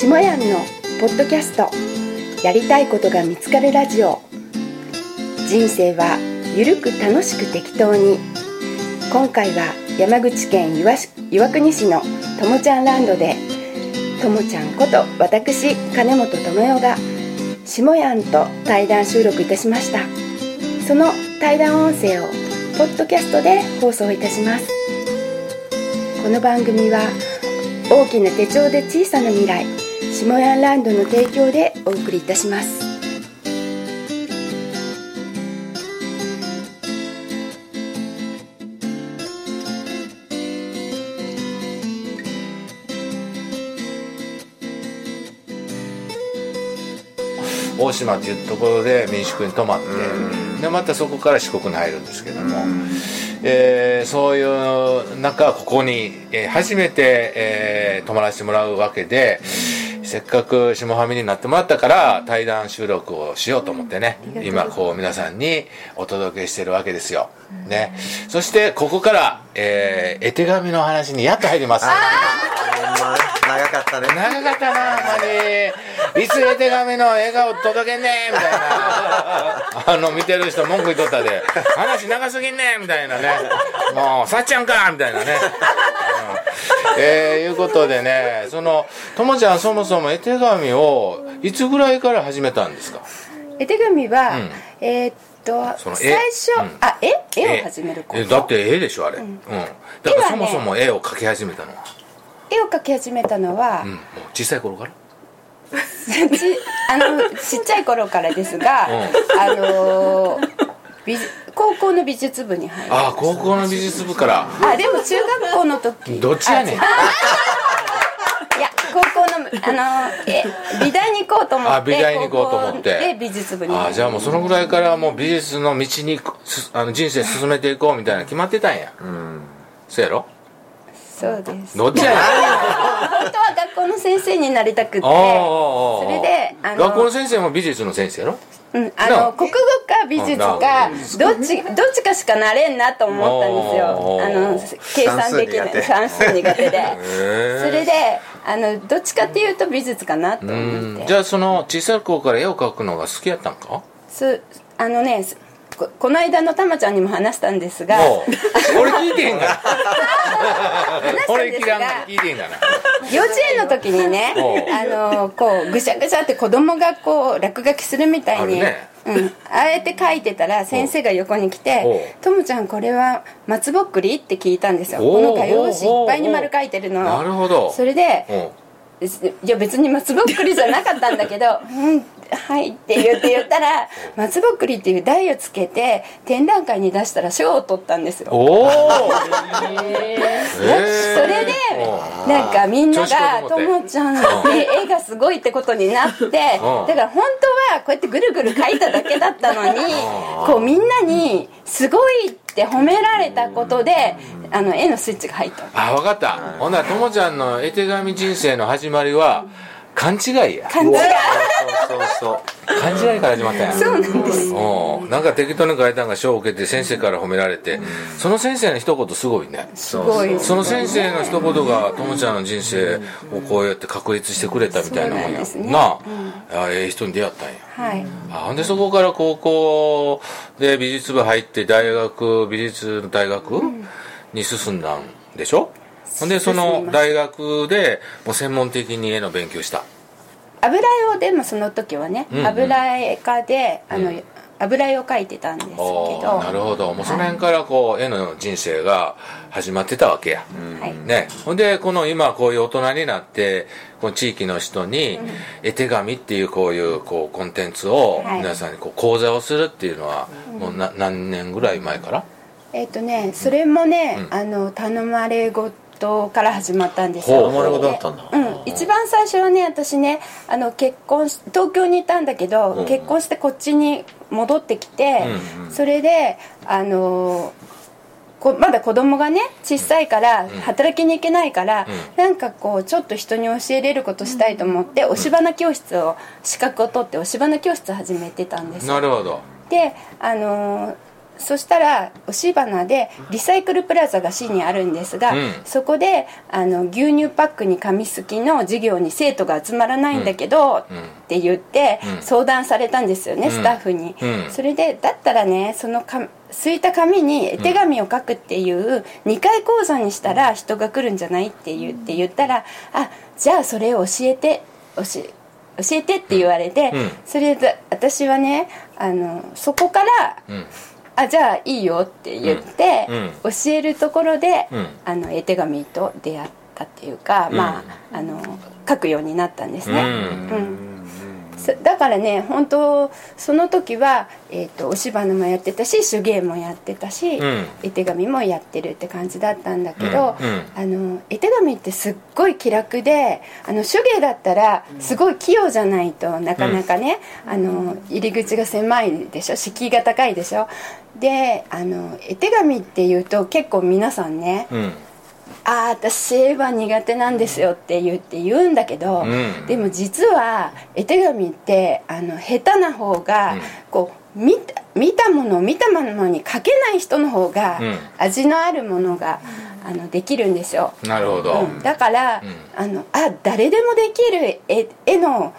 しもやんのポッドキャスト、やりたいことが見つかるラジオ。人生はゆるく楽しく適当に。今回は山口県岩国市のともちゃんランドで、ともちゃんこと私金本智代がしもやんと対談収録いたしました。その対談音声をポッドキャストで放送いたします。この番組は大きな手帳で小さな未来、しもやんランドの提供でお送りいたします。大島っていうところで民宿に泊まって、でまたそこから四国に入るんですけども、そういう中ここに、初めて、泊まらせてもらうわけで、せっかくしもはみになってもらったから対談収録をしようと思ってね、今こう皆さんにお届けしてるわけですよ、ね。そしてここから、絵手紙の話にやっと入ります。長かったね。長かったな、あんまり。いつ絵手紙の笑顔届けんねみたいな。見てる人文句言っとったで、話長すぎんねみたいなね。もう、さっちゃんかみたいなね。いうことでね、ともちゃんそもそも絵手紙を、いつぐらいから始めたんですか？絵手紙は、最初、絵を始めること。だって絵でしょ、あれ。だからそもそも絵を描き始めたのは。絵を描き始めたのは、もう小さい頃からちっちゃい頃からですが、高校の美術部に入りました。あ、高校の美術部から。あ、でも中学校の時どっちやねん。いや、高校の美大に行こうと思って、で美術部に。あ、じゃあもうそのぐらいからもう美術の道に人生進めていこうみたいな決まってたんや。そうやろ。そうです。どっちやねん。本当は学校の先生になりたくって、それで学校の先生も美術の先生やろ。国語か美術かどっちかしかなれんなと思ったんですよ。計算できない、算数苦手で。それでどっちかっていうと美術かなと思って。じゃあその小さい頃から絵を描くのが好きやったんか？この間のたまちゃんにも話したんですが、俺聞いてへんから。俺聞いてへんから。幼稚園の時にね、こうぐしゃぐしゃって子供がこう落書きするみたいに、あえて書いてたら先生が横に来て、ともちゃんこれは松ぼっくりって聞いたんですよ。この画用紙いっぱいに丸書いてるの。なるほど。それで、いや別に松ぼっくりじゃなかったんだけど、はいって言ったら、松ぼっくりっていう題をつけて展覧会に出したら賞を取ったんですよ。おお。それでなんかみんながともちゃんの絵がすごいってことになって、だから本当はこうやってぐるぐる描いただけだったのに、こうみんなにすごいって褒められたことで、絵のスイッチが入った。あ、分かった。ほんならともちゃんの絵手紙人生の始まりは勘違いや。勘違い。そう勘違いから始まったやん。そうなんです。なんか適当に書いたんが賞を受けて先生から褒められて、その先生の一言すごいね。すごい。その先生の一言がともちゃんの人生をこうやって確立してくれたみたいなもんやな。あ、ええ人に出会ったんや。はい。ほんでそこから高校で美術部入って大学、美術大学に進んだんでしょ。ほんでその大学でもう専門的に絵の勉強した。油絵を、でもその時はね、油絵科で油絵を描いてたんですけど。なるほど。もうその辺からこう絵の人生が始まってたわけや、ね。ほんでこの今こういう大人になってこの地域の人に絵手紙っていうこういうコンテンツを皆さんに講座をするっていうのはもう何年ぐらい前から？それもね、頼まれごとから始まったんですよ。頼まれごとだったんだ。一番最初はね、私ね、結婚し東京にいたんだけど、結婚してこっちに戻ってきて、それでまだ子供がね小さいから働きに行けないから、なんかこうちょっと人に教えれることしたいと思って、押し花教室を資格を取って押し花教室始めてたんです。なるほど。でそしたら押花でリサイクルプラザが市にあるんですが、うん、そこで牛乳パックに紙すきの授業に生徒が集まらないんだけど、うん、って言って相談されたんですよね、うん、スタッフに、うん、それでだったらねそのすいた紙に絵手紙を書くっていう2回講座にしたら人が来るんじゃないって言ったら、あ、じゃあそれを教えてって言われて、うん、それで私はねそこから、うん、あ、じゃあいいよって言って、うん、教えるところで、うん、絵手紙と出会ったっていうか、うん、まあ、書くようになったんですね、うんうん、だからね本当その時は、押花もやってたし手芸もやってたし、うん、絵手紙もやってるって感じだったんだけど、うんうん、絵手紙ってすっごい気楽で手芸だったらすごい器用じゃないとなかなかね、うん、入り口が狭いでしょ、敷居が高いでしょ。で絵手紙っていうと結構皆さんね、うん、あ、私絵は苦手なんですよって言うんだけど、うん、でも実は絵手紙って下手な方が、うん、こう見たものに描けない人の方が、うん、味のあるものが、できるんですよ。なるほど、うん、だから、うん、誰でもできる絵を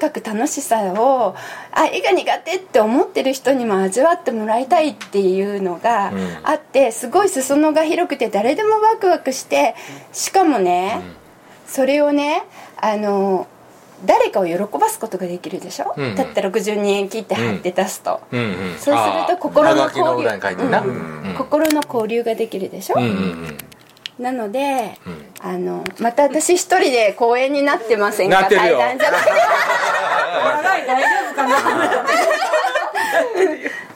描く楽しさを絵が苦手って思ってる人にも味わってもらいたいっていうのがあって、うん、すごい裾野が広くて誰でもワクワクして、しかもね、うん、それをね誰かを喜ばすことができるでしょ、うんうん、たった62円切って貼って出すと、うんうん、そうすると心の交流ができるでしょ、うんうんうん、なので、うん、また私一人で公演になってませんか。対談じゃなくて笑い大丈夫かな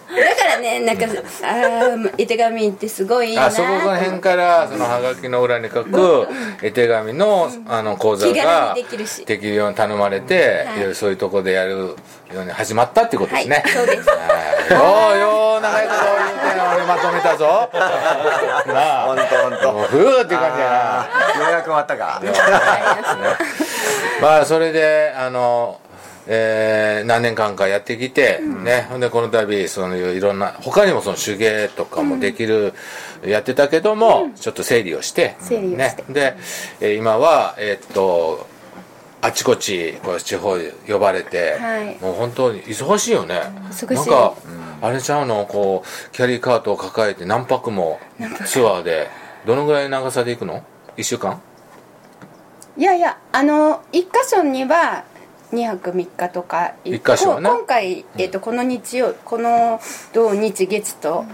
だからね、なんか絵手紙ってすごいいいな。そこら辺からそのハガキの裏に書く絵手紙の、講座ができるように頼まれて、はい、そういうとこでやるように始まったってことですね、はい、そうです。よう長いこと言うてんの俺まとめたぞなあ、ほんとふーって感じやな。ようやく終わったかまあそれで何年間かやってきて、ね、うん、でこの度そのいろんな他にもその手芸とかもできる、うん、やってたけども、うん、ちょっと整理をして、ね、で今はあちこちこう地方呼ばれて、はい、もう本当に忙しいよね。忙しい。なんか、うん、あれちゃうの、こうキャリーカートを抱えて何泊もツアーでどのぐらい長さで行くの？1週間？いやいや、1箇所には2泊3日とか1箇所、ね、今回、この土日月と、うん、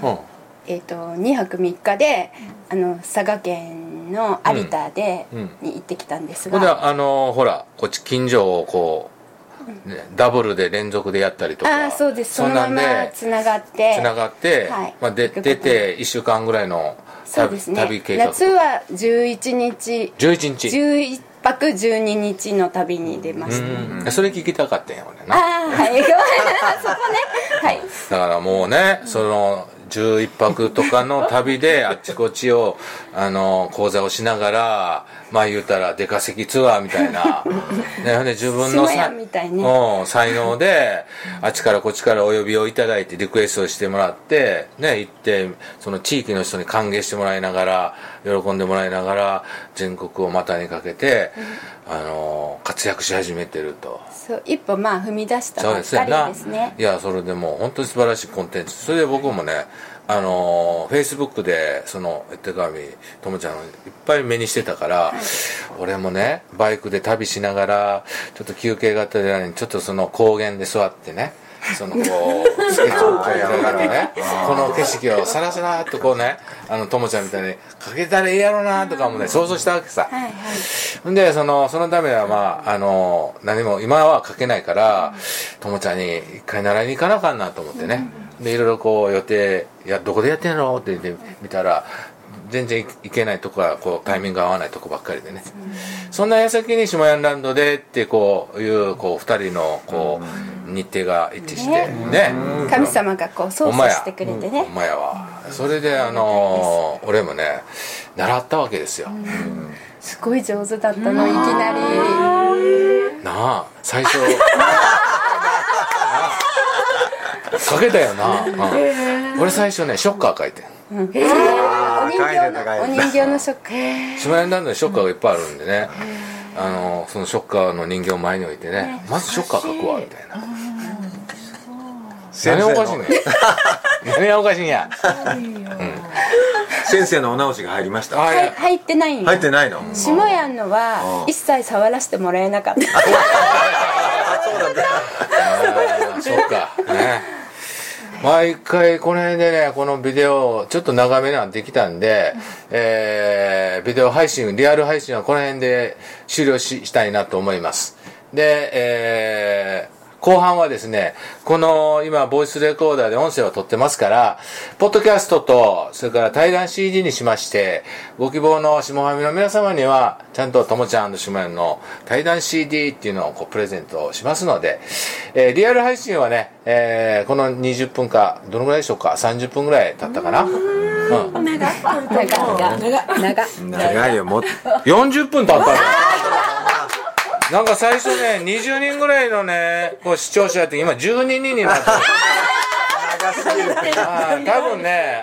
2泊3日で佐賀県の有田で、うん、に行ってきたんですが、これはほらこっち近所をこう、ね、ダブルで連続でやったりとか、あ、そうです、そのままつながって、はい、まあ、出て1週間ぐらいの旅、そうですね、計画。夏は11日1泊12日の旅に出ました、ね、それ聞きたかったんや俺な。あ、はい、そこね、はい、だからもうね、その11泊とかの旅であっちこっちを講座をしながら、まあ言うたら出稼ぎツアーみたいな、ね、自分の才能であっちからこっちからお呼びをいただいてリクエストしてもらって、ね、行ってその地域の人に歓迎してもらいながら喜んでもらいながら全国を股にかけて、活躍し始めてると。そう一歩まあ踏み出したばっかりですね。いや、それでも本当に素晴らしいコンテンツ。それで僕もね、Facebook でその絵手紙ともちゃんをいっぱい目にしてたから、はい、俺もねバイクで旅しながらちょっと休憩があったじゃない、ちょっとその高原で座ってね、そのこうスケッチを描きながらね、この景色をさらさらっとこうね、ともちゃんみたいに描けたらいいやろうなとかもね、想像したわけさ、はいはい、でそのためはまあ何も今は描けないからともちゃんに一回習いに行かなあかんなと思ってね、でいろいろこう予定、いやどこでやってんのって言ってみたら全然行けないとこはこうタイミングが合わないとこばっかりでね、そんな矢先に下山ランドでってこういうこう2人のこう日程が一致してね、神様がこう操作してくれてね、お前はそれで俺もね習ったわけですよ、すごい上手だったの、いきなりなあ最初かけたよな、うん、俺最初ねショッカー書いて、うん、お人形のショッカー、シマヤンランドにショッカーがいっぱいあるんでね、あのそのショッカーの人形を前に置いてね、まずショッカー書くわみたいな、何がおかしいんや何がおかしいんや、先生のお直しが入りました。入ってないんや、入ってないの、しもやんのは一切触らせてもらえなかったそうか、ね、毎回この辺でね、このビデオちょっと長めなんてきたんで、ビデオ配信、リアル配信はこの辺で終了したいなと思います。で、後半はですね、この今ボイスレコーダーで音声を撮ってますから、ポッドキャストとそれから対談 CD にしまして、ご希望のしもはみの皆様にはちゃんとともちゃん&しもやんの対談 CD っていうのをこうプレゼントしますので、リアル配信はね、この20分かどのぐらいでしょうか、30分ぐらい経ったかな、うん、長いよ、もっ40分経ったんなんか最初ね、20人ぐらいのね、こう視聴者やって、今12人になって多分ね、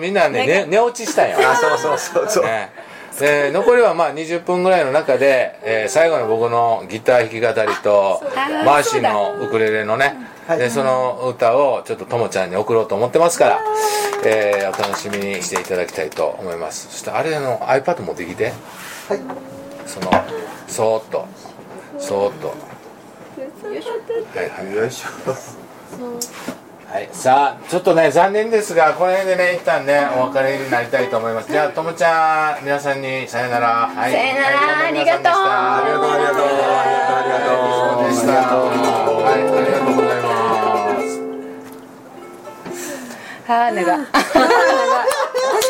みんなね、寝落ちしたんよ。あ、そう、ね、で残りはまあ20分ぐらいの中で、最後の僕のギター弾き語りとマーシーのウクレレのね、でその歌をちょっとともちゃんに送ろうと思ってますから、お楽しみにしていただきたいと思います。そしてあれの iPad 持ってきて、はい、そのそーっとそーっと、はい、さあちょっとね残念ですが、この辺でね一旦ねお別れになりたいと思います。じゃあともちゃん、皆さんにさよなら、はい、さよなら、はい、ありがとう、ありがとう、ありがとう、私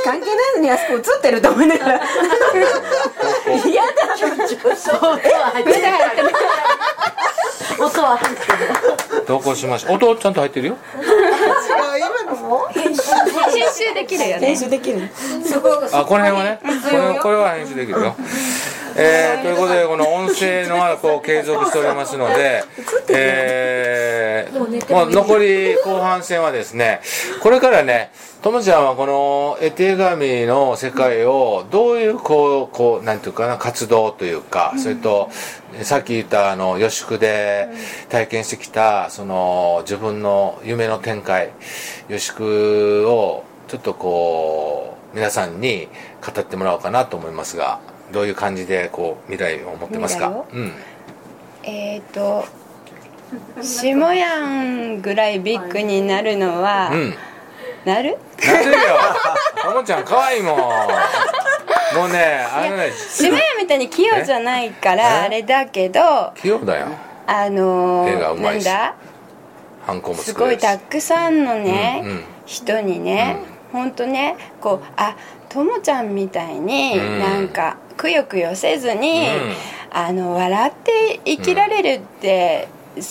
関係ないのにあそこ映ってると思いながら嫌だ、音は入ってる、どうこうしましょう、音ちゃんと入ってるよ今のも編集できるよね、編集できる、あ、この辺はね、これは編集できるよということで、この音声のはこう継続しておりますので、もう残り後半戦はですね、これからね、ともちゃんはこの絵手紙の世界をどういうこうなんていうかな、活動というか、それとさっき言った予宿で体験してきたその自分の夢の展開、予宿をちょっとこう皆さんに語ってもらおうかなと思いますが。どういう感じでこう未来を持ってますか、うん、しもやんぐらいビッグになるのは、うん、なるよともちゃん可愛いもんもうね、しもやんみたいに器用じゃないからあれだけど、器用だよ、手がうまいし、ハンコも作れるし、すごいたくさんのね、うんうん、人にね、ほんとね、こう、あ、ともちゃんみたいになんかくよくよせずに、うん、笑って生きられるって、うん、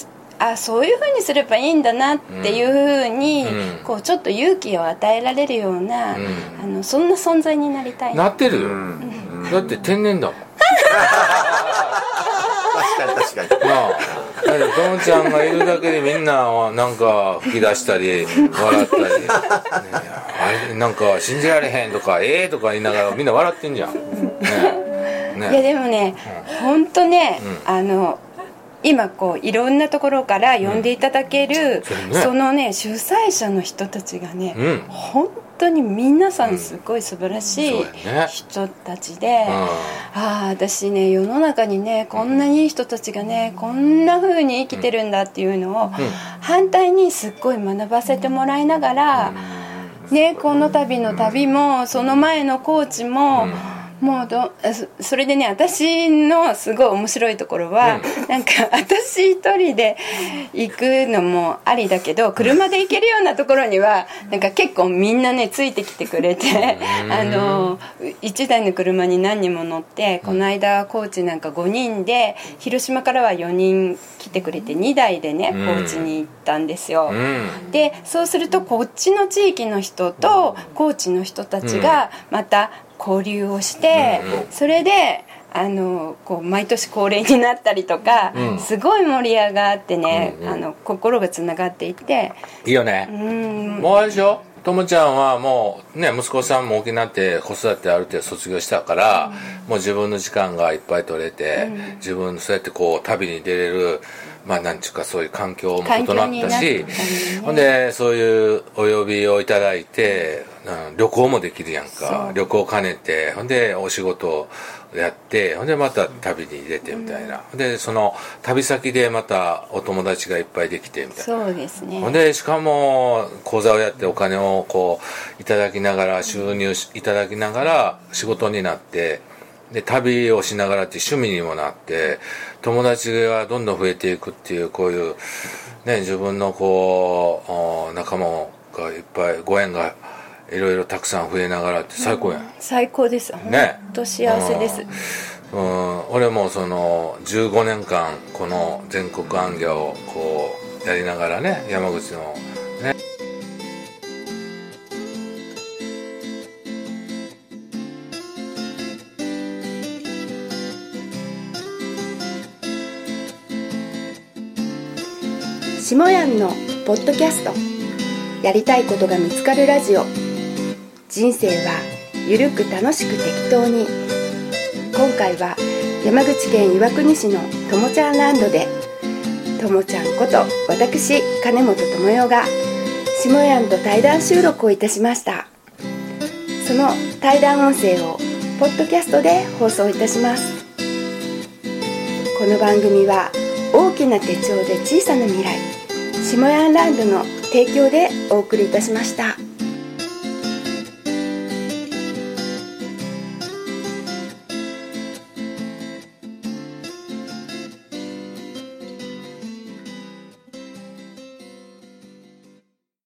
あ、そういう風にすればいいんだなっていう風に、うん、こうちょっと勇気を与えられるような、うん、そんな存在になりたい、なってるよ、うん、だって天然だもん確かにまあ、ともちゃんがいるだけでみんなはなんか吹き出したり笑ったり、ね、あれなんか信じられへんとかとか言いながらみんな笑ってんじゃん、ね、いやでもね、ほんとね、うん、今こういろんなところから呼んでいただける、うん、そのね主催者の人たちがね、うん、本当に皆さんすごい素晴らしい人たちで、うん、ああ私ね、世の中にねこんなにいい人たちがね、こんな風に生きてるんだっていうのを、うん、反対にすっごい学ばせてもらいながら、ね、この旅もその前のコーチも、もうそれでね、私のすごい面白いところは、うん、なんか私一人で行くのもありだけど、車で行けるようなところにはなんか結構みんなねついてきてくれて1台の車に何人も乗って、この間コーチなんか5人で、広島からは4人来てくれて2台でねコーチに行ったんですよ。でそうするとこっちの地域の人とコーチの人たちがまた交流をして、それでこう毎年恒例になったりとか、うん、すごい盛り上がってね、うんうん、心がつながっていていいよね、うん、もうあれでしょ、ともちゃんはもうね息子さんも大きくなって子育てある程度卒業したから、うん、もう自分の時間がいっぱい取れて、うん、自分そうやってこう旅に出れる、まあなんちゅうかそういう環境も異なったし、ほんでそういうお呼びをいただいて、うん、旅行もできるやんか、旅行兼ねて、ほんでお仕事をやって、ほんでまた旅に出てみたいな、うん、でその旅先でまたお友達がいっぱいできてみたいな、そうですね、ほんでしかも講座をやってお金をこういただきながら、収入いただきながら仕事になって、で旅をしながらって趣味にもなって、友達がどんどん増えていくっていう、こういうね自分のこう仲間がいっぱい、ご縁がいろいろたくさん増えながらって最高やん、うん、最高ですね、ほんと幸せです、うんうん、俺もその15年間この全国行脚をこうやりながらね、山口のねしもやんのポッドキャスト、やりたいことが見つかるラジオ、人生はゆるく楽しく適当に。今回は山口県岩国市のともちゃんランドで、ともちゃんこと私金本智代がしもやんと対談収録をいたしました。その対談音声をポッドキャストで放送いたします。この番組は大きな手帳で小さな未来、しもやんランドの提供でお送りいたしました。